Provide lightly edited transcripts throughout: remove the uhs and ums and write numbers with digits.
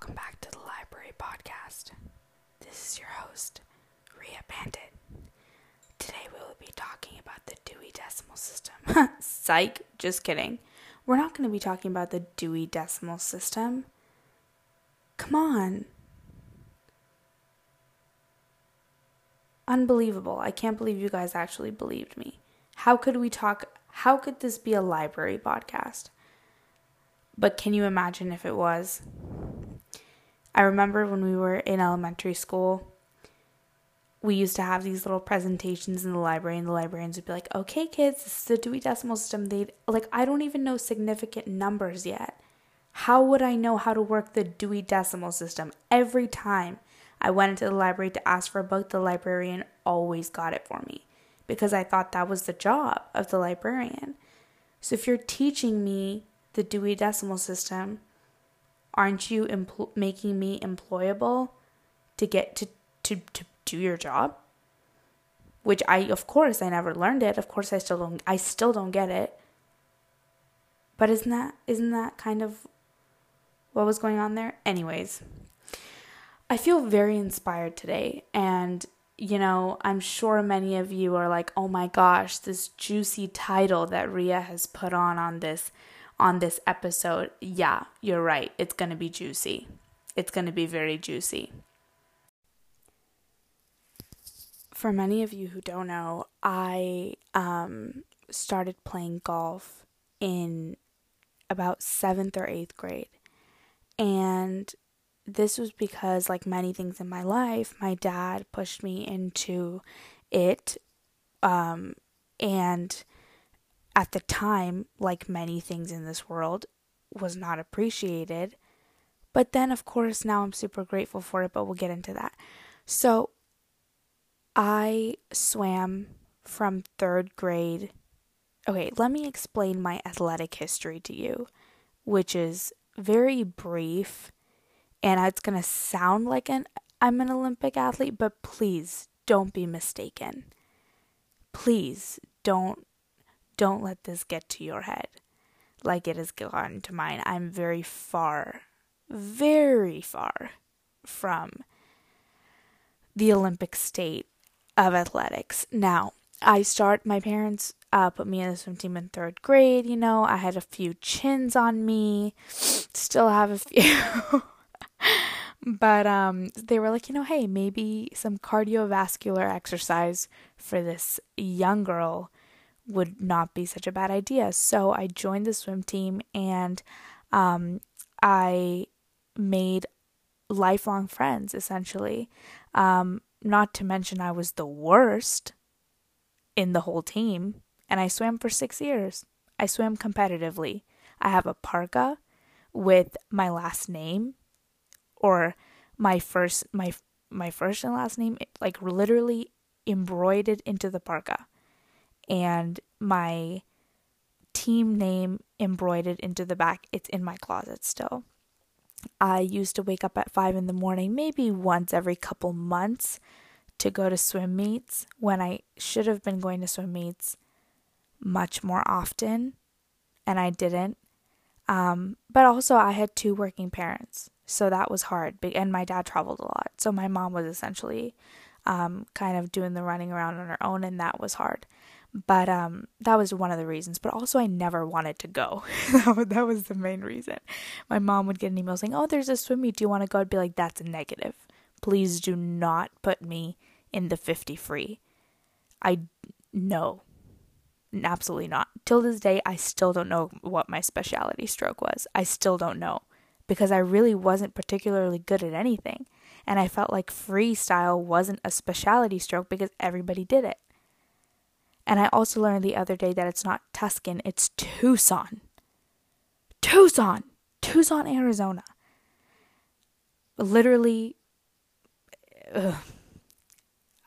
Welcome back to the Library Podcast. This is your host, Rhea Bandit. Today we will be talking about the Dewey Decimal System. Psych, just kidding. We're not going to be talking about the Dewey Decimal System. Come on. Unbelievable. I can't believe you guys actually believed me. How could this be a library podcast? But can you imagine if it was? I remember when we were in elementary school, we used to have these little presentations in the library, and the librarians would be like, okay, kids, this is the Dewey Decimal System. I don't even know significant numbers yet. How would I know how to work the Dewey Decimal System? Every time I went into the library to ask for a book, the librarian always got it for me because I thought that was the job of the librarian. So if you're teaching me the Dewey Decimal System, aren't you making me employable to get to do your job? Which I never learned it. Of course, I still don't get it. But isn't that kind of what was going on there? Anyways, I feel very inspired today, and I'm sure many of you are like, oh my gosh, this juicy title that Rhea has put on this episode. Yeah, you're right. It's going to be juicy. It's going to be very juicy. For many of you who don't know, I started playing golf in about 7th or 8th grade. And this was because, like many things in my life, my dad pushed me into it. And at the time, like many things in this world, was not appreciated. But then, of course, now I'm super grateful for it, but we'll get into that. So I swam from 3rd grade. Okay, let me explain my athletic history to you, which is very brief, and it's going to sound like I'm an Olympic athlete, but please don't be mistaken. Please don't let this get to your head like it has gotten to mine. I'm very far from the Olympic state of athletics. Now, my parents put me in the swim team in 3rd grade. I had a few chins on me. Still have a few. But they were like, hey, maybe some cardiovascular exercise for this young girl would not be such a bad idea. So I joined the swim team, and I made lifelong friends, essentially. Not to mention I was the worst in the whole team, and I swam for 6 years. I swam competitively. I have a parka with my last name, or my first and last name, like literally embroidered into the parka, and my team name embroidered into the back. It's in my closet still. I used to wake up at 5 in the morning, maybe once every couple months, to go to swim meets when I should have been going to swim meets much more often, and I didn't. But also I had 2 working parents, so that was hard. And my dad traveled a lot, so my mom was essentially kind of doing the running around on her own, and that was hard. But that was one of the reasons. But also I never wanted to go. That was the main reason. My mom would get an email saying, oh, there's a swim meet. Do you want to go? I'd be like, that's a negative. Please do not put me in the 50 free. No, absolutely not. Till this day, I still don't know what my specialty stroke was. I still don't know, because I really wasn't particularly good at anything. And I felt like freestyle wasn't a specialty stroke because everybody did it. And I also learned the other day that it's not Tuscan, it's Tucson. Tucson, Arizona. Literally,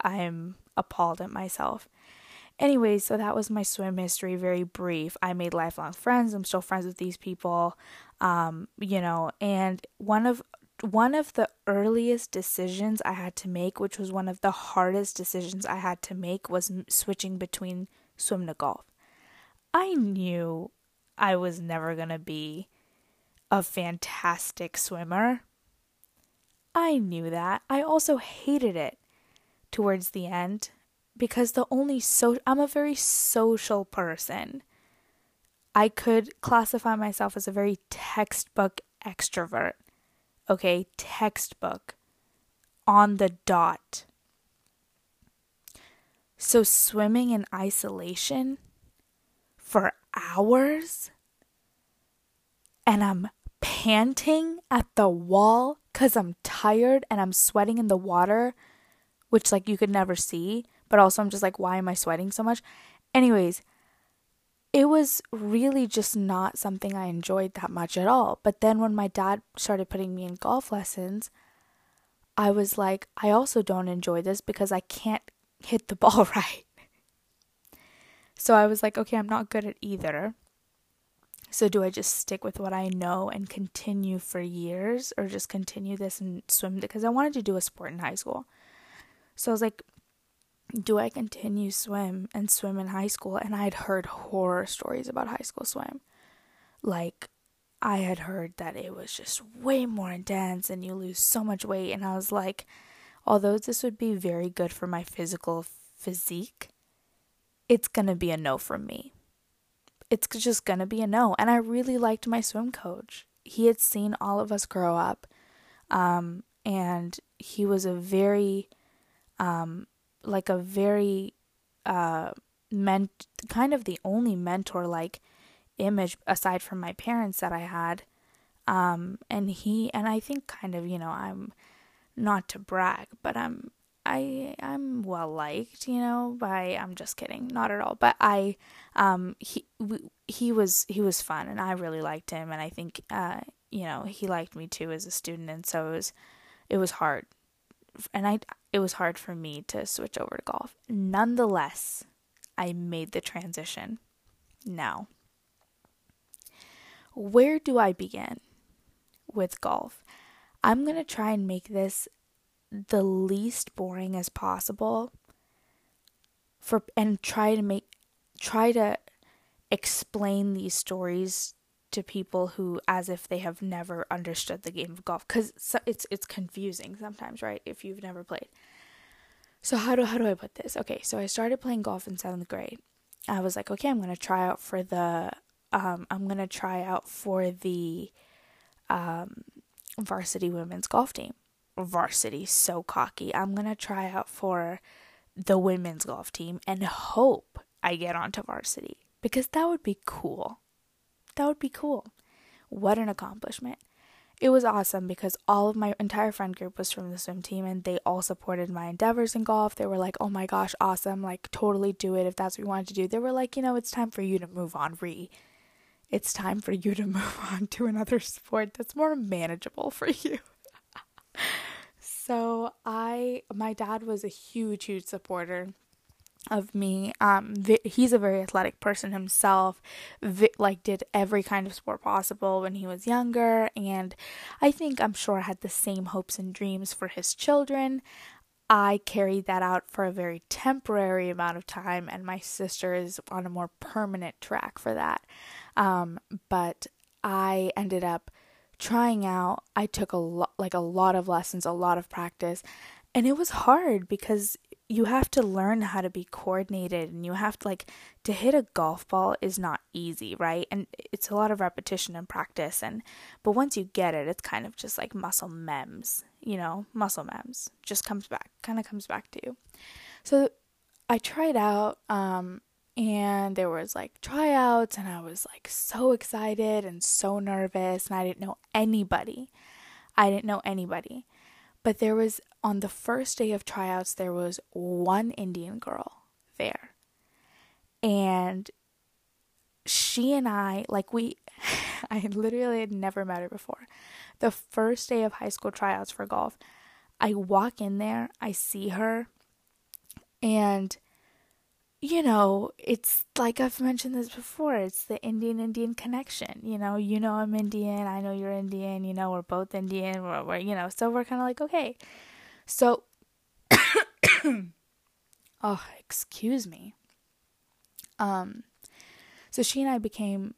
I'm appalled at myself. Anyway, so that was my swim history, very brief. I made lifelong friends. I'm still friends with these people, and one of the earliest decisions I had to make, which was one of the hardest decisions I had to make, was switching between swim to golf. I knew I was never going to be a fantastic swimmer. I knew that. I also hated it towards the end because I'm a very social person. I could classify myself as a very textbook extrovert. Okay, textbook. On the dot. So swimming in isolation for hours, and I'm panting at the wall because I'm tired and I'm sweating in the water, which like you could never see, but also I'm just like, why am I sweating so much? Anyways, it was really just not something I enjoyed that much at all. But then when my dad started putting me in golf lessons, I was like, I also don't enjoy this because I can't hit the ball right. So I was like, okay, I'm not good at either. So do I just stick with what I know and continue for years, or just continue this and swim? Because I wanted to do a sport in high school. So I was like, do I continue swim in high school? And I had heard horror stories about high school swim. Like, I had heard that it was just way more intense and you lose so much weight. And I was like, although this would be very good for my physical physique, it's going to be a no from me. It's just going to be a no. And I really liked my swim coach. He had seen all of us grow up. And he was a very, kind of the only mentor like image aside from my parents that I had. And I think kind of, I'm not to brag, but I'm well liked, I'm just kidding. Not at all. But he was fun and I really liked him. And I think, he liked me too as a student. And so it was hard. And it was hard for me to switch over to golf. Nonetheless, I made the transition. Now, where do I begin with golf? I'm going to try and make this the least boring as possible and try to explain these stories to people who, as if they have never understood the game of golf, because it's confusing sometimes, right? If you've never played. So how do I put this? Okay, so I started playing golf in 7th grade. I was like, okay, I'm gonna try out for the varsity women's golf team. Varsity, so cocky. I'm gonna try out for the women's golf team and hope I get onto varsity because that would be cool. That would be cool. What an accomplishment. It was awesome because all of my entire friend group was from the swim team and they all supported my endeavors in golf. They were like, oh my gosh, awesome. Like, totally do it if that's what you wanted to do. They were like, it's time for you to move on, Rhea. It's time for you to move on to another sport that's more manageable for you. So my dad was a huge, huge supporter of me. He's a very athletic person himself, did every kind of sport possible when he was younger, and I'm sure had the same hopes and dreams for his children. I carried that out for a very temporary amount of time, and my sister is on a more permanent track for that. But I ended up trying out. I took a lot of lessons, a lot of practice, and it was hard because you have to learn how to be coordinated, and you have to to hit a golf ball is not easy, right? And it's a lot of repetition and practice, but once you get it, it's kind of just like muscle mems, muscle mems just comes back to you. So I tried out, and there was tryouts, and I was so excited and so nervous, and I didn't know anybody. But there was, on the first day of tryouts, there was one Indian girl there. And she and I, I literally had never met her before. The first day of high school tryouts for golf, I walk in there, I see her, and, it's I've mentioned this before, it's the Indian-Indian connection, I'm Indian, I know you're Indian, we're both Indian, we're so we're kind of okay. So, oh, excuse me. So she and I became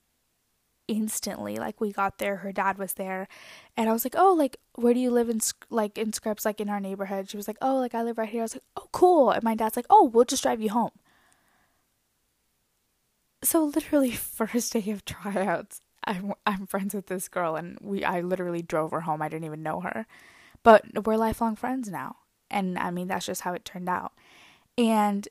instantly. Like, we got there, her dad was there, and I was like, oh, like, where do you live in Scripps, like, in our neighborhood? She was like, oh, like, I live right here. I was like, oh, cool. And my dad's like, oh, we'll just drive you home. So literally first day of tryouts, I'm friends with this girl, and I literally drove her home. I didn't even know her, but we're lifelong friends now. And I mean, that's just how it turned out. And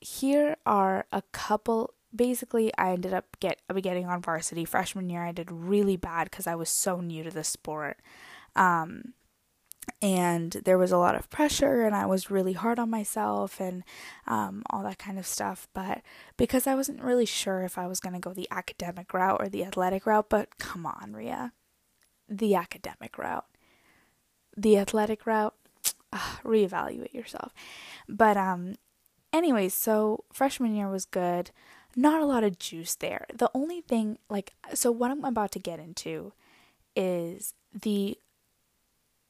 here are a couple. Basically, I ended up getting on varsity freshman year. I did really bad because I was so new to the sport, and there was a lot of pressure, and I was really hard on myself, and all that kind of stuff. But because I wasn't really sure if I was going to go the academic route or the athletic route, but come on, Rhea, the academic route, the athletic route, reevaluate yourself. But anyways, so freshman year was good. Not a lot of juice there. The only thing, like, so what I'm about to get into is the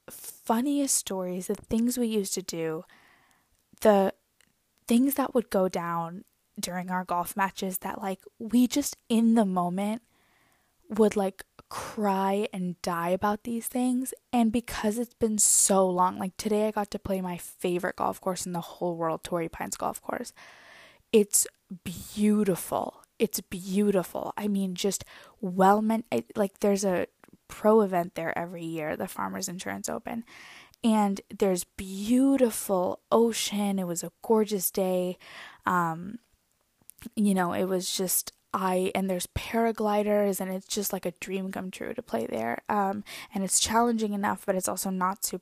funniest stories, the things we used to do, the things that would go down during our golf matches that, like, we just in the moment would, like, cry and die about these things. And because it's been so long, like, today I got to play my favorite golf course in the whole world, Torrey Pines golf course. It's beautiful. It's beautiful. I mean, just well meant. Like, there's a pro event there every year, the Farmers Insurance Open, and there's beautiful ocean. It was a gorgeous day. You know, it was just and there's paragliders, and it's just like a dream come true to play there. And it's challenging enough, but it's also doesn't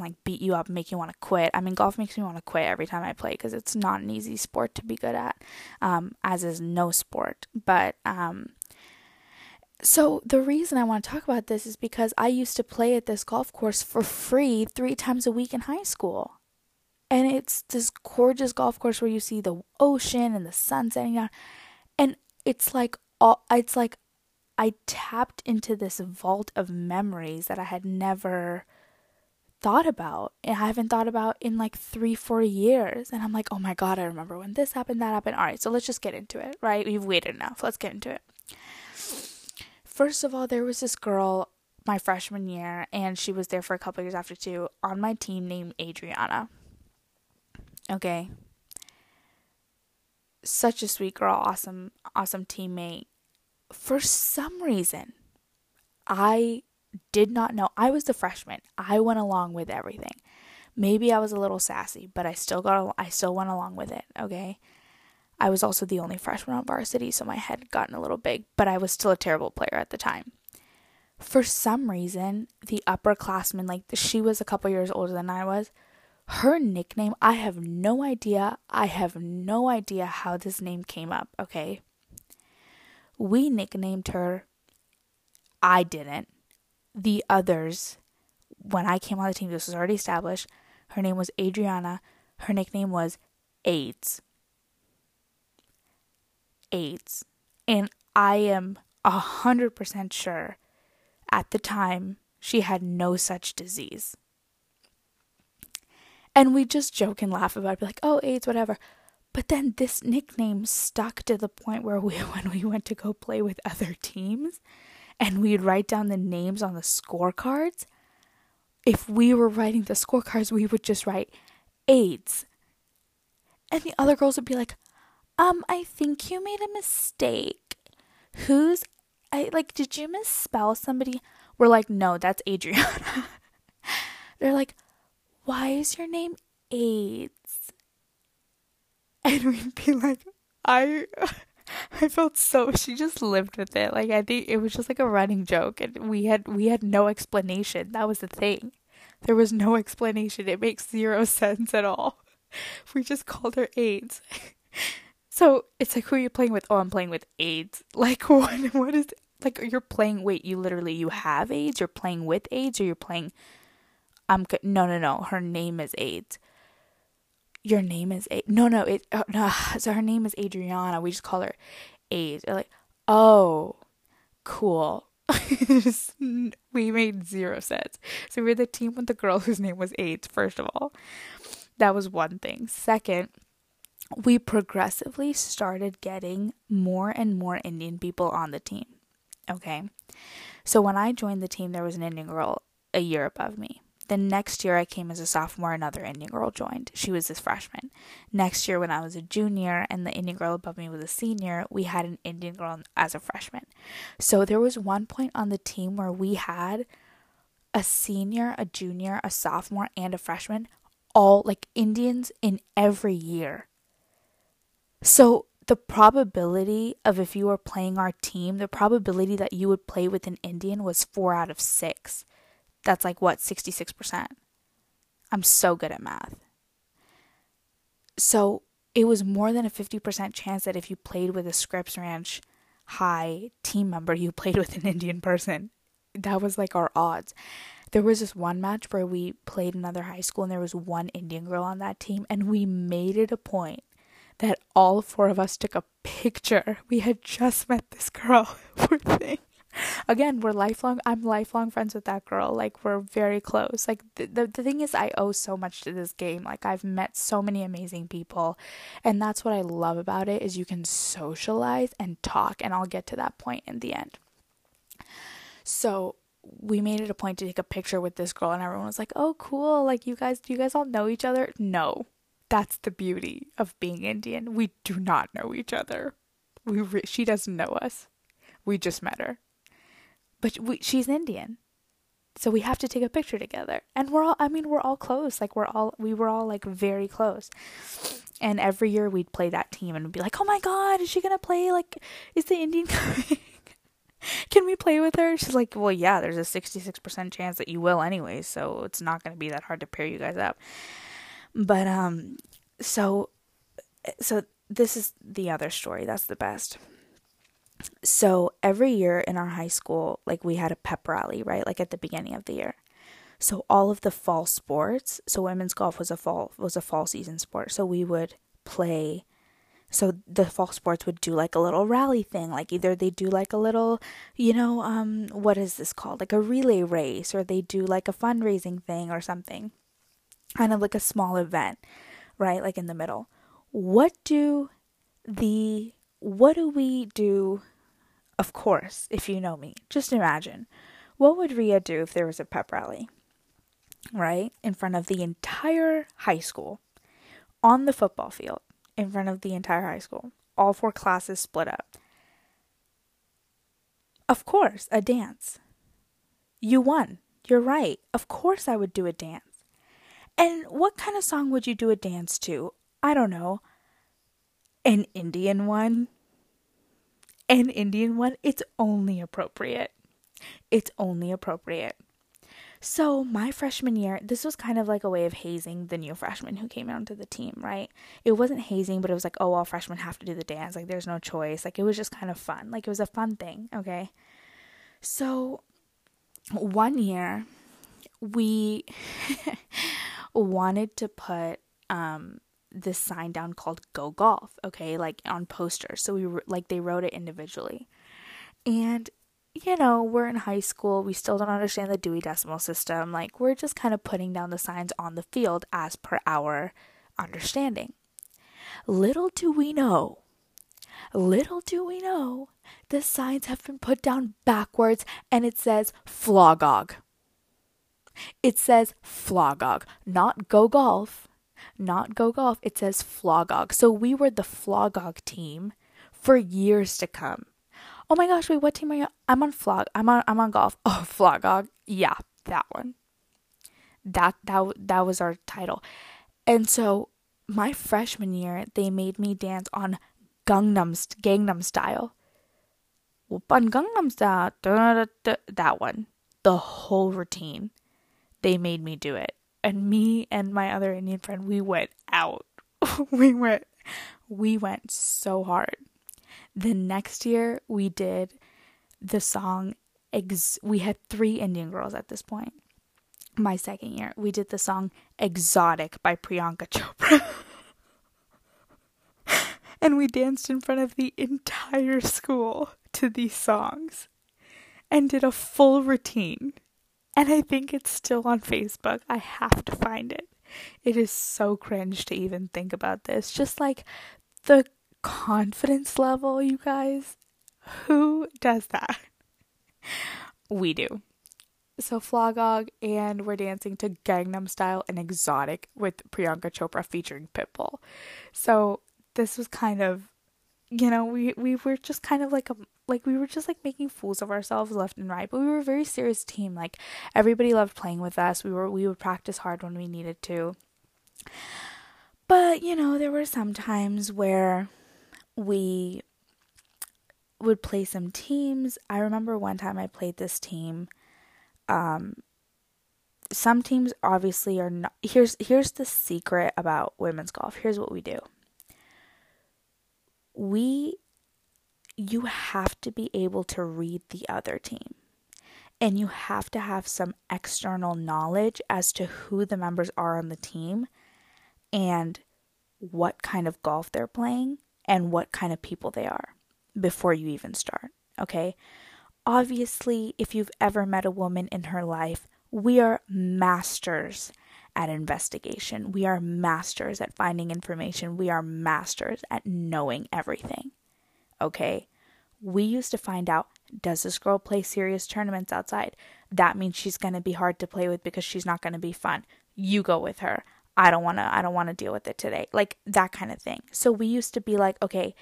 like beat you up, make you want to quit. I mean, golf makes me want to quit every time I play because it's not an easy sport to be good at, as is no sport. But, so the reason I want to talk about this is because I used to play at this golf course for free 3 times a week in high school. And it's this gorgeous golf course where you see the ocean and the sun setting down. And it's like I tapped into this vault of memories that I had never thought about. And I haven't thought about in like 3-4 years. And I'm like, oh my God, I remember when this happened, that happened. All right, so let's just get into it, right? We've waited enough. Let's get into it. First of all, there was this girl my freshman year, and she was there for a couple of years after too, on my team named Adriana. Okay, such a sweet girl, awesome teammate. For some reason, I did not know. I was the freshman. I went along with everything. Maybe I was a little sassy, but I still went along with it, okay? I was also the only freshman on varsity, so my head had gotten a little big, but I was still a terrible player at the time. For some reason, the upperclassmen, like, she was a couple years older than I was. Her nickname, I have no idea. I have no idea how this name came up, okay? We nicknamed her, I didn't. The others, when I came on the team, this was already established. Her name was Adriana. Her nickname was AIDS. AIDS. And I am 100% sure at the time she had no such disease. And we just joke and laugh about it, be like, oh, AIDS, whatever. But then this nickname stuck to the point where when we went to go play with other teams and we'd write down the names on the scorecards, if we were writing the scorecards, we would just write AIDS. And the other girls would be like, I think you made a mistake. Did you misspell somebody? We're like, no, that's Adriana. They're like, why is your name AIDS? And we'd be like, I felt so, she just lived with it. Like, I think it was just like a running joke, and we had no explanation. That was the thing. There was no explanation. It makes zero sense at all. We just called her AIDS. So it's like, who are you playing with? Oh, I'm playing with AIDS. Like, what is, like, you're playing, wait, you have AIDS, you're playing with AIDS, or you're playing, no, her name is AIDS. Your name is AIDS. No. So her name is Adriana. We just call her AIDS. They're like, oh, cool. We made zero sense. So we were the team with the girl whose name was AIDS, first of all. That was one thing. Second, we progressively started getting more and more Indian people on the team, okay? So when I joined the team, there was an Indian girl a year above me. The next year I came as a sophomore, another Indian girl joined. She was this freshman. Next year when I was a junior and the Indian girl above me was a senior, we had an Indian girl as a freshman. So there was one point on the team where we had a senior, a junior, a sophomore, and a freshman, all like Indians in every year. So the probability of if you were playing our team, the probability that you would play with an Indian was 4 out of 6. That's like what, 66%. I'm so good at math. So it was more than a 50% chance that if you played with a Scripps Ranch High team member, you played with an Indian person. That was like our odds. There was this one match where we played another high school and there was one Indian girl on that team, and we made it a point that all 4 of us took a picture. We had just met this girl. Poor thing. Again, I'm lifelong friends with that girl. Like, we're very close. Like, the thing is, I owe so much to this game. Like, I've met so many amazing people. And that's what I love about it, is you can socialize and talk. And I'll get to that point in the end. So we made it a point to take a picture with this girl. And everyone was like, oh, cool. Like, do you guys all know each other? No. That's the beauty of being Indian. We do not know each other. She doesn't know us. We just met her. But she's Indian. So we have to take a picture together. And we're all close. Like, we were all like very close. And every year we'd play that team and we'd be like, oh my God, is she going to play? Like, is the Indian coming? Can we play with her? She's like, well, yeah, there's a 66% chance that you will anyway. So it's not going to be that hard to pair you guys up. But, so this is the other story. That's the best. So every year in our high school, like, we had a pep rally, right? Like, at the beginning of the year. So all of the fall sports, so women's golf was a fall season sport. So we would play, so the fall sports would do like a little rally thing. Like, either they do like a little, what is this called? Like a relay race, or they do like a fundraising thing or something. Kind of like a small event, right? Like in the middle. What do we do? Of course, if you know me, just imagine. What would Rhea do if there was a pep rally, right? In front of the entire high school, on the football field, in front of the entire high school, all 4 classes split up. Of course, a dance. You won. You're right. Of course I would do a dance. And what kind of song would you do a dance to? I don't know. An Indian one? An Indian one? It's only appropriate. It's only appropriate. So my freshman year, this was kind of like a way of hazing the new freshmen who came onto the team, right? It wasn't hazing, but it was like, oh, all freshmen have to do the dance. Like, there's no choice. Like, it was just kind of fun. Like, it was a fun thing, okay? So one year, we wanted to put this sign down called Go Golf, okay, like on posters. So they wrote it individually. And, we're in high school. We still don't understand the Dewey Decimal System. Like, we're just kind of putting down the signs on the field as per our understanding. Little do we know, the signs have been put down backwards and it says Flogog. It says Flogog, not go golf. It says Flogog. So we were the Flogog team for years to come. Oh my gosh, wait, what team are you on? I'm on golf. Oh, Flogog. Yeah, that one. That was our title. And so my freshman year, they made me dance on Gangnam Style. Gangnam Style, that one. The whole routine, they made me do it. And me and my other Indian friend, we went out. We went so hard. The next year, we did the song. We had 3 Indian girls at this point. My second year, we did the song Exotic by Priyanka Chopra. And we danced in front of the entire school to these songs. And did a full routine. And I think it's still on Facebook. I have to find it. It is so cringe to even think about this. Just like the confidence level, you guys. Who does that? We do. So Flogog, and we're dancing to Gangnam Style and Exotic with Priyanka Chopra featuring Pitbull. So this was kind of, you know, we were just kind of like we were just like making fools of ourselves left and right, but we were a very serious team. Like everybody loved playing with us. We would practice hard when we needed to. But, you know, there were some times where we would play some teams. I remember one time I played this team. Some teams obviously are not. Here's the secret about women's golf. Here's what we do. You have to be able to read the other team, and you have to have some external knowledge as to who the members are on the team and what kind of golf they're playing and what kind of people they are before you even start. Okay. Obviously, if you've ever met a woman in her life, we are masters at investigation. We are masters at finding information. We are masters at knowing everything. Okay? We used to find out, does this girl play serious tournaments outside? That means she's going to be hard to play with because she's not going to be fun. You go with her. I don't want to deal with it today. Like that kind of thing. So we used to be like, okay,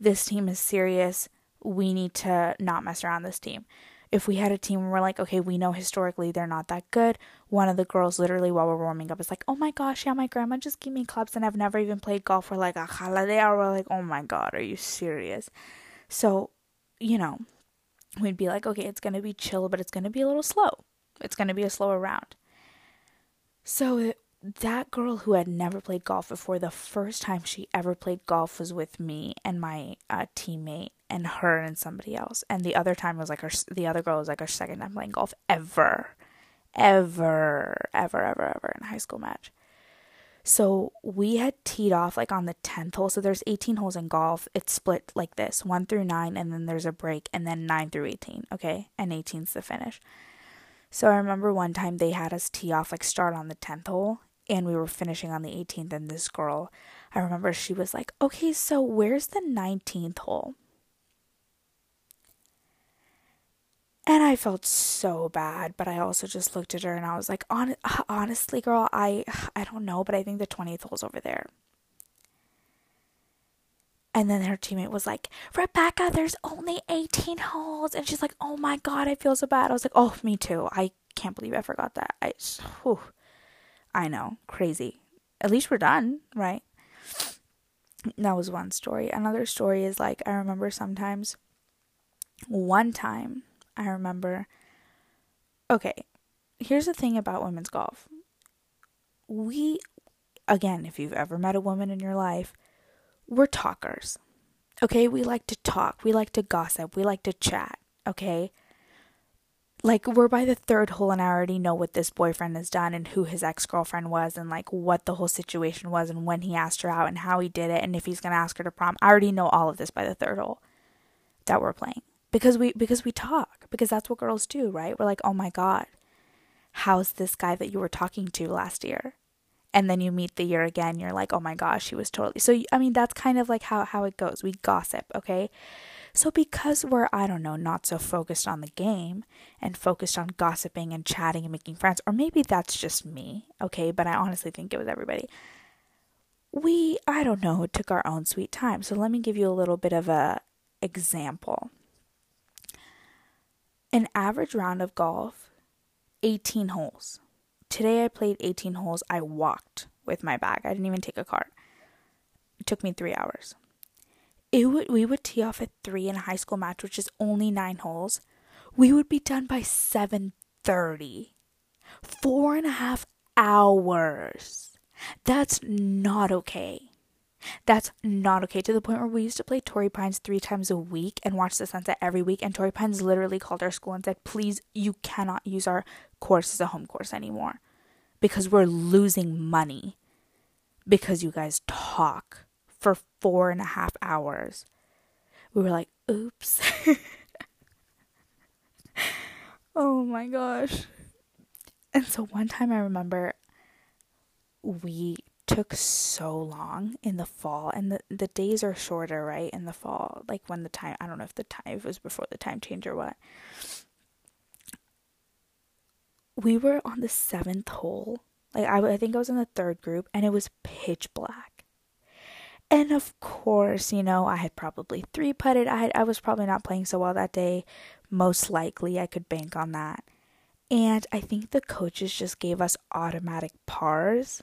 this team is serious. We need to not mess around this team. If we had a team where we're like, okay, we know historically they're not that good. One of the girls literally while we're warming up is like, oh my gosh, yeah, my grandma just gave me clubs and I've never even played golf. We're like, oh my God, are you serious? So, you know, we'd be like, okay, it's going to be chill, but it's going to be a little slow. It's going to be a slower round. So that girl who had never played golf before, the first time she ever played golf was with me and my teammate and her and somebody else. And the other time was like the other girl was like her second time playing golf ever in a high school match. So we had teed off like on the 10th hole. So there's 18 holes in golf. It's split like this, 1 through 9, and then there's a break, and then 9 through 18. Okay, and 18's the finish. So I remember one time they had us tee off, like start on the 10th hole, and we were finishing on the 18th, and this girl, I remember she was like, okay, so where's the 19th hole? And I felt so bad, but I also just looked at her and I was like, honestly, girl, I don't know, but I think the 20th hole's over there. And then her teammate was like, Rebecca, there's only 18 holes. And she's like, oh my God, I feel so bad. I was like, oh, me too. I can't believe I forgot that. I know, crazy. At least we're done, right? That was one story. Another story is like, I remember sometimes, one time, I remember, okay, here's the thing about women's golf. We, again, if you've ever met a woman in your life, we're talkers, okay? We like to talk. We like to gossip. We like to chat, okay? Like, we're by the 3rd hole and I already know what this boyfriend has done and who his ex-girlfriend was and, like, what the whole situation was and when he asked her out and how he did it and if he's going to ask her to prom. I already know all of this by the 3rd hole that we're playing because we talk, because that's what girls do, right? We're like, oh, my God, how's this guy that you were talking to last year? And then you meet the year again, you're like, oh my gosh, she was totally... So, I mean, that's kind of like how it goes. We gossip, okay? So because we're, I don't know, not so focused on the game and focused on gossiping and chatting and making friends, or maybe that's just me, okay? But I honestly think it was everybody. We, I don't know, took our own sweet time. So let me give you a little bit of a example. An average round of golf, 18 holes. Today I played 18 holes. I walked with my bag. I didn't even take a cart. It took me 3 hours. We would tee off at 3 in a high school match, which is only 9 holes. We would be done by 7:30. 4.5 hours. That's not okay. That's not okay. To the point where we used to play Torrey Pines 3 times a week and watch the sunset every week. And Torrey Pines literally called our school and said, please, you cannot use our course as a home course anymore because we're losing money because you guys talk for 4.5 hours. We were like, oops. Oh my gosh. And so one time I remember we took so long in the fall, and the days are shorter, right, in the fall, like when the time, I don't know if the time, if it was before the time change or what. We were on the 7th hole, like I think I was in the 3rd group, and it was pitch black, and of course, you know, I had probably 3-putted, I was probably not playing so well that day, most likely, I could bank on that, and I think the coaches just gave us automatic pars,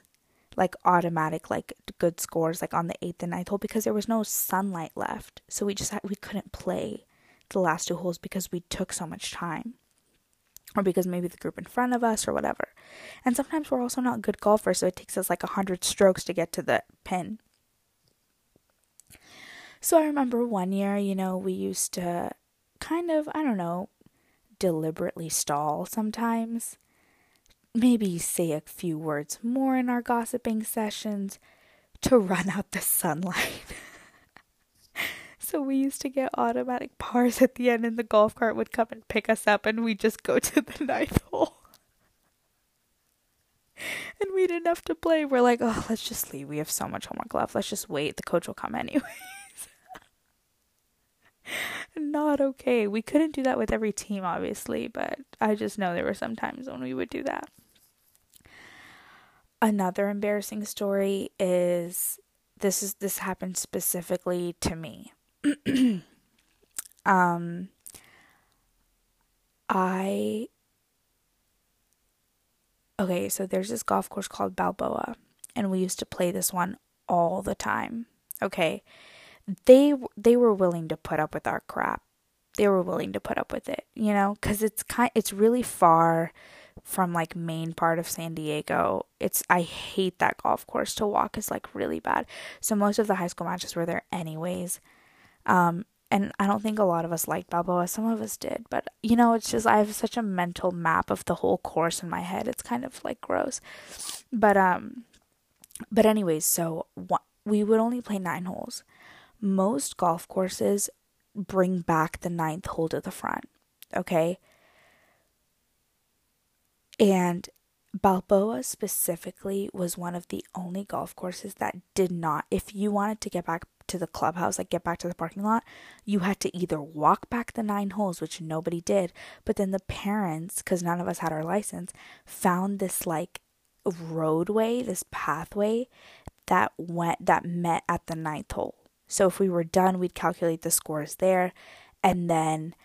like automatic, like good scores, like on the 8th and 9th hole, because there was no sunlight left, so we couldn't play the last two holes because we took so much time, or because maybe the group in front of us or whatever. And sometimes we're also not good golfers, so it takes us like 100 strokes to get to the pin. So I remember one year, you know, we used to kind of, I don't know, deliberately stall sometimes. Maybe say a few words more in our gossiping sessions to run out the sunlight. So we used to get automatic pars at the end, and the golf cart would come and pick us up, and we'd just go to the 9th hole. And we didn't have to play. We're like, oh, let's just leave. We have so much homework left. Let's just wait. The coach will come anyways. Not okay. We couldn't do that with every team, obviously, but I just know there were some times when we would do that. Another embarrassing story is, this happened specifically to me. So there's this golf course called Balboa, and we used to play this one all the time. Okay, they were willing to put up with our crap. They were willing to put up with it, you know, because it's really far from like main part of San Diego. I hate that golf course. To walk is like really bad. So most of the high school matches were there anyways. And I don't think a lot of us liked Balboa. Some of us did, but you know, it's just, I have such a mental map of the whole course in my head. It's kind of like gross, but anyways, so we would only play 9 holes. Most golf courses bring back the 9th hole to the front. Okay. And Balboa specifically was one of the only golf courses that did not. If you wanted to get back to the clubhouse, like get back to the parking lot, you had to either walk back the 9 holes, which nobody did, but then the parents, because none of us had our license, found this like roadway, this pathway that met at the 9th hole. So if we were done, we'd calculate the scores there, and then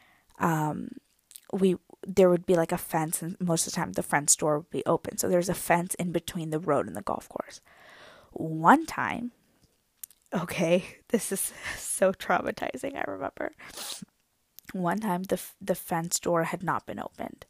there would be like a fence, and most of the time the fence door would be open. So there's a fence in between the road and the golf course. One time, okay, this is so traumatizing, I remember. One time the fence door had not been opened.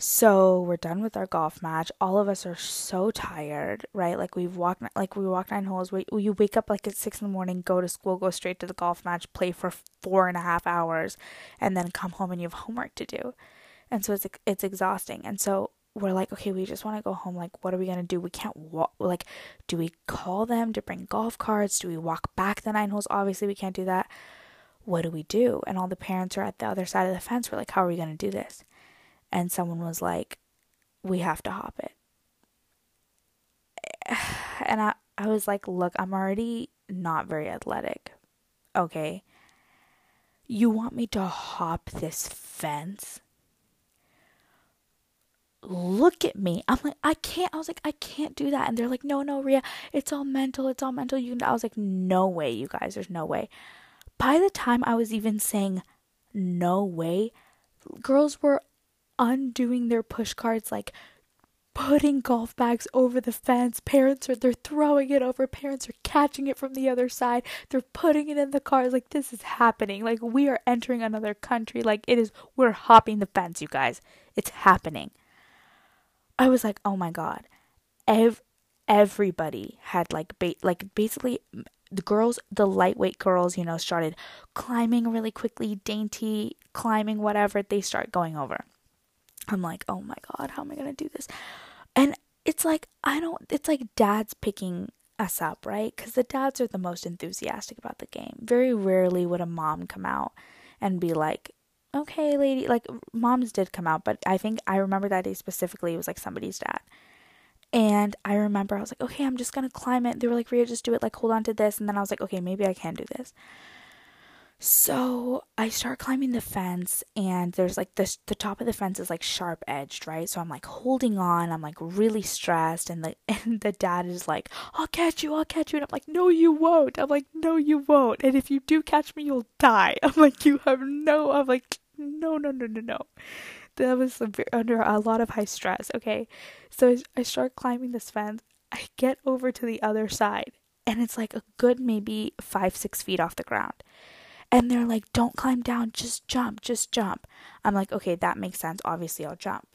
So we're done with our golf match. All of us are so tired, right? Like we walked 9 holes. You wake up like at 6 in the morning, go to school, go straight to the golf match, play for 4.5 hours, and then come home and you have homework to do. And so it's exhausting. And so we're like, okay, we just want to go home. Like, what are we going to do? We can't walk. Like, do we call them to bring golf carts? Do we walk back the 9 holes? Obviously we can't do that. What do we do? And all the parents are at the other side of the fence. We're like, how are we going to do this? And someone was like, we have to hop it. And I was like, look, I'm already not very athletic. Okay. You want me to hop this fence? Look at me. I'm like, I can't. I was like, I can't do that. And they're like, no, Rhea, it's all mental. It's all mental. You can. I was like, no way, you guys. There's no way. By the time I was even saying no way, girls were undoing their push carts, like putting golf bags over the fence. They're throwing it over. Parents are catching it from the other side. They're putting it in the cars. Like, this is happening. Like, we are entering another country. Like, we're hopping the fence, you guys. It's happening. I was like, oh my God. Everybody had basically the lightweight girls, you know, started climbing really quickly, dainty climbing, whatever. They start going over. I'm like, oh my God, how am I going to do this? And it's like, it's like dads picking us up, right? Because the dads are the most enthusiastic about the game. Very rarely would a mom come out and be like, okay, lady, like moms did come out. But I think I remember that day specifically, it was like somebody's dad. And I remember I was like, okay, I'm just going to climb it. They were like, Rhea, just do it. Like, hold on to this. And then I was like, okay, maybe I can do this. So I start climbing the fence, and there's like this, the top of the fence is like sharp edged, right? So I'm like holding on. I'm like really stressed. And the dad is like, I'll catch you. And I'm like, no, you won't. And if you do catch me, you'll die. I'm like, no. That was under a lot of high stress. Okay. So I start climbing this fence. I get over to the other side, and it's like a good, maybe 5-6 feet off the ground. And they're like, don't climb down, just jump. I'm like, okay, that makes sense. Obviously, I'll jump.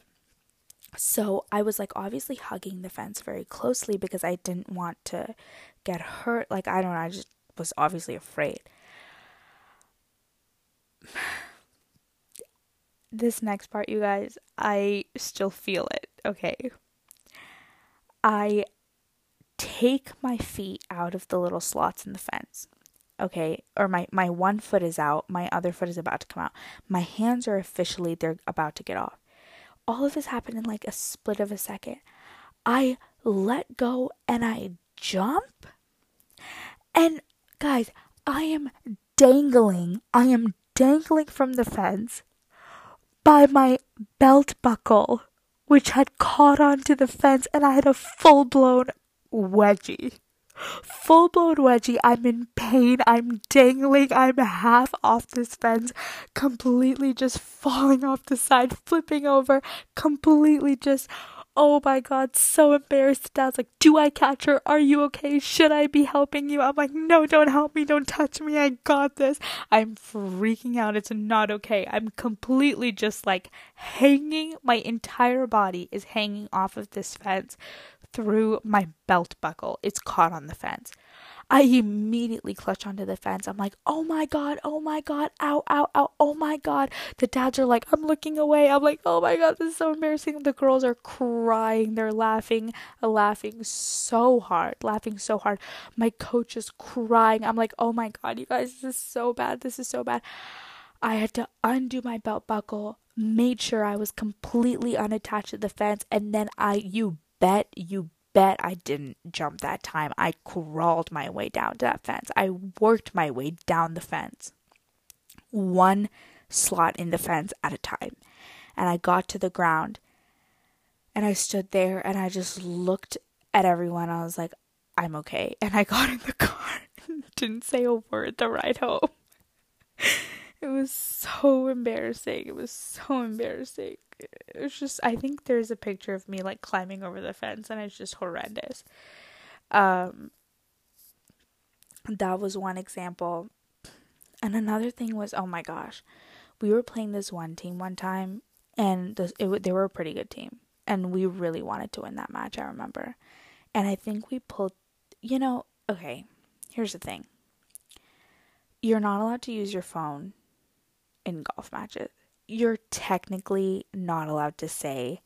So I was like, obviously hugging the fence very closely because I didn't want to get hurt. Like, I don't know, I just was obviously afraid. This next part, you guys, I still feel it, okay? I take my feet out of the little slots in the fence. Okay, or my one foot is out, my other foot is about to come out. My hands are officially, they're about to get off. All of this happened in like a split of a second. I let go and I jump. And guys, I am dangling from the fence by my belt buckle, which had caught onto the fence, and I had a full blown wedgie. I'm in pain. I'm dangling. I'm half off this fence, completely just falling off the side, flipping over, completely just, oh my God, so embarrassed. Dad's like, do I catch her? Are you okay? Should I be helping you? I'm like, no, don't help me. Don't touch me. I got this. I'm freaking out. It's not okay. I'm completely just like hanging. My entire body is hanging off of this fence through my belt buckle. It's caught on the fence. I immediately clutch onto the fence. I'm like, oh my God, ow, oh my God. The dads are like, I'm looking away. I'm like, oh my God, this is so embarrassing. The girls are crying. They're laughing so hard. My coach is crying. I'm like, oh my God, you guys, this is so bad. I had to undo my belt buckle, made sure I was completely unattached to the fence, and then you bet I didn't jump that time. I crawled my way down to that fence. I worked my way down the fence, one slot in the fence at a time. And I got to the ground, and I stood there, and I just looked at everyone. I was like, I'm okay. And I got in the car and didn't say a word the ride home. It was so embarrassing. It was just, I think there's a picture of me like climbing over the fence, and it's just horrendous. That was one example. And another thing was, oh my gosh, we were playing this one team one time, and they were a pretty good team, and we really wanted to win that match, I remember. And I think we pulled, okay, here's the thing. You're not allowed to use your phone in golf matches. You're technically not allowed to say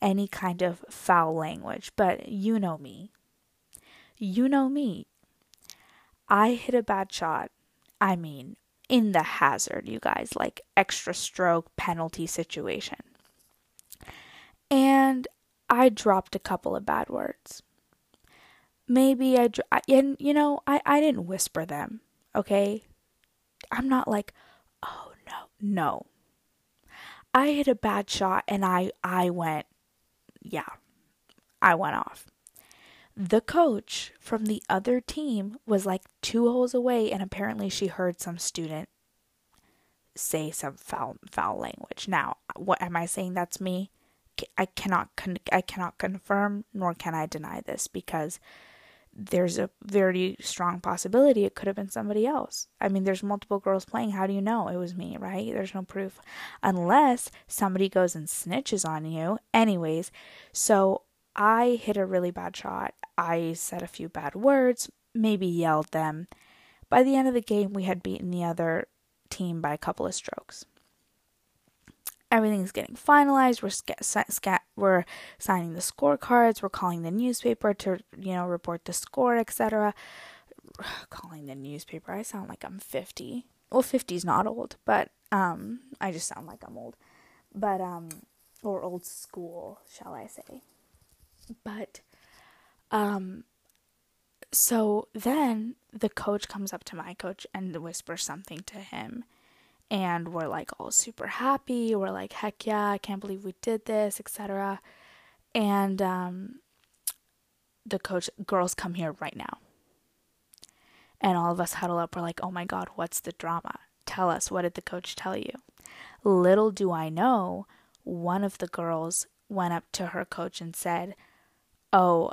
any kind of foul language, but you know me. I hit a bad shot. I mean, in the hazard, you guys, like extra stroke penalty situation. And I dropped a couple of bad words. Maybe I didn't whisper them, okay? I'm not like, oh no. I hit a bad shot, and I went off. The coach from the other team was like 2 holes away, and apparently she heard some student say some foul language. Now, what am I saying? That's me. I cannot confirm, nor can I deny this, because there's a very strong possibility it could have been somebody else. I mean, there's multiple girls playing. How do you know it was me, right? There's no proof unless somebody goes and snitches on you. Anyways, so I hit a really bad shot. I said a few bad words, maybe yelled them. By the end of the game, we had beaten the other team by a couple of strokes. Everything's getting finalized. We're signing the scorecards. We're calling the newspaper to, report the score, etc. Calling the newspaper. I sound like I'm 50. Well, 50's not old, but I just sound like I'm old, but or old school, shall I say? But So then the coach comes up to my coach and whispers something to him. And we're like all super happy. We're like, heck yeah, I can't believe we did this, etc. And the coach, girls come here right now. And all of us huddle up. We're like, oh my God, what's the drama? Tell us, what did the coach tell you? Little do I know, one of the girls went up to her coach and said, oh,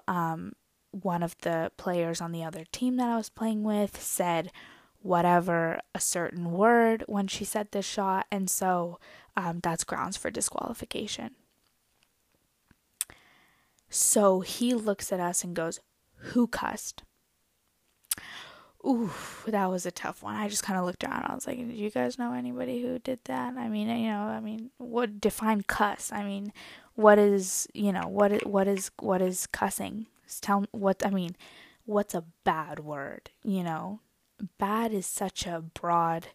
one of the players on the other team that I was playing with said whatever, a certain word when she said this shot, and so that's grounds for disqualification. So he looks at us and goes, who cussed? Oof, that was a tough one. I just kind of looked around. I was like, did you guys know anybody who did that? I mean, you know, I mean, what define cuss? I mean, what is, you know, what is cussing? What's a bad word? You know, bad is such a broad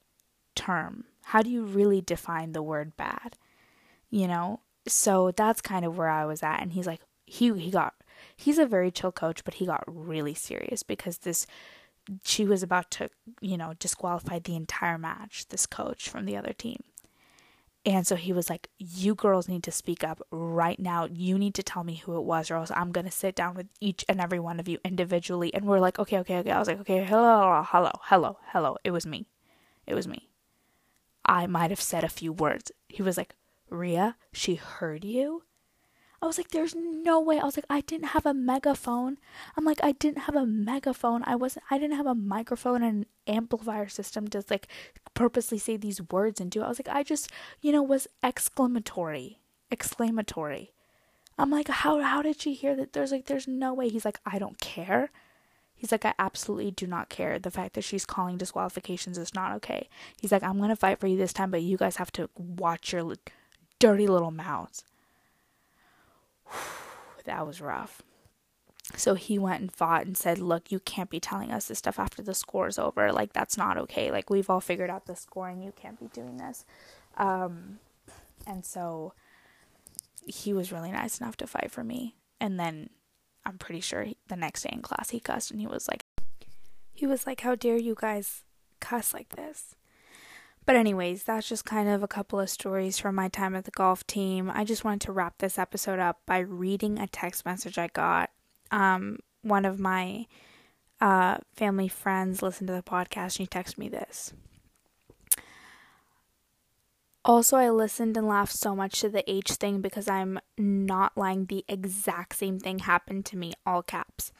term. How do you really define the word bad? You know, so that's kind of where I was at. And he's like, he's a very chill coach, but he got really serious because she was about to, you know, disqualify the entire match, this coach from the other team. And so he was like, you girls need to speak up right now. You need to tell me who it was, or else I'm going to sit down with each and every one of you individually. And we're like, okay. I was like, okay, hello. It was me. I might have said a few words. He was like, Rhea, she heard you? I was like, there's no way. I was like, I didn't have a megaphone. I didn't have a microphone and an amplifier system to like purposely say these words and do it. I was like, I just, you know, was exclamatory. I'm like, how did she hear that? There's no way. He's like, I don't care. He's like, I absolutely do not care. The fact that she's calling disqualifications is not okay. He's like, I'm going to fight for you this time, but you guys have to watch your dirty little mouths. That was rough. So he went and fought and said, look, you can't be telling us this stuff after the score's over. Like, that's not okay. Like, we've all figured out the score and you can't be doing this. And so he was really nice enough to fight for me. And then I'm pretty sure the next day in class he cussed, and he was like, how dare you guys cuss like this? But anyways, that's just kind of a couple of stories from my time at the golf team. I just wanted to wrap this episode up by reading a text message I got. One of my family friends listened to the podcast, and she texted me this. Also, I listened and laughed so much to the age thing because I'm not lying. The exact same thing happened to me, all caps.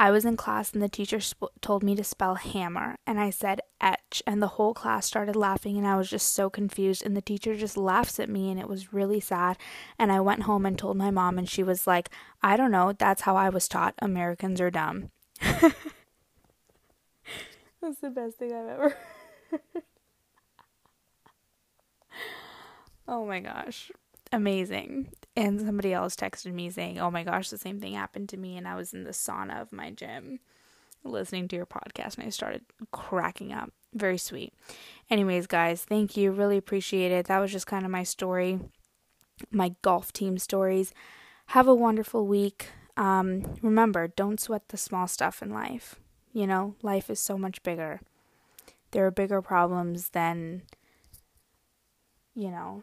I was in class and the teacher told me to spell hammer, and I said etch, and the whole class started laughing, and I was just so confused, and the teacher just laughs at me, and it was really sad. And I went home and told my mom, and she was like, I don't know, that's how I was taught, Americans are dumb. That's the best thing I've ever heard. Oh my gosh. Amazing. And somebody else texted me saying, oh my gosh, the same thing happened to me, and I was in the sauna of my gym listening to your podcast, and I started cracking up. Very sweet. Anyways, guys, thank you, really appreciate it. That was just kind of my story, my golf team stories. Have a wonderful week. Remember, don't sweat the small stuff in life. You know, life is so much bigger. There are bigger problems than, you know,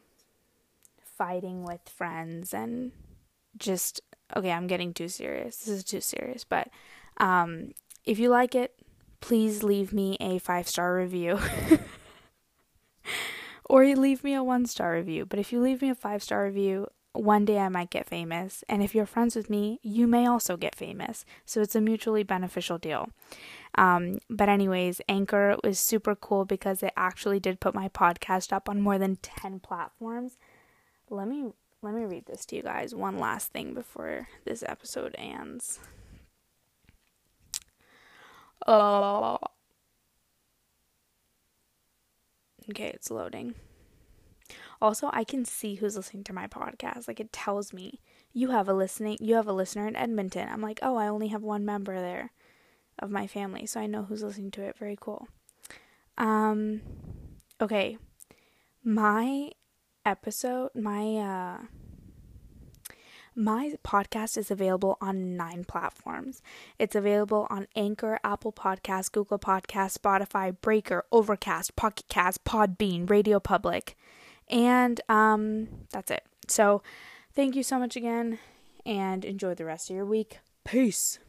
fighting with friends and just, okay, I'm getting too serious. This is too serious, but if you like it, please leave me a 5-star review or you leave me a 1-star review. But if you leave me a 5-star review, one day I might get famous, and if you're friends with me, you may also get famous, so it's a mutually beneficial deal. But anyways, Anchor was super cool because it actually did put my podcast up on more than 10 platforms. Let me read this to you guys. One last thing before this episode ends. Oh. Okay, it's loading. Also, I can see who's listening to my podcast. Like, it tells me, you have a listener in Edmonton. I'm like, oh, I only have one member there of my family, so I know who's listening to it. Very cool. Okay. My My podcast is available on 9 platforms. It's available on Anchor, Apple Podcasts, Google Podcasts, Spotify, Breaker, Overcast, Pocket Cast, Podbean, Radio Public. And that's it. So thank you so much again, and enjoy the rest of your week. Peace.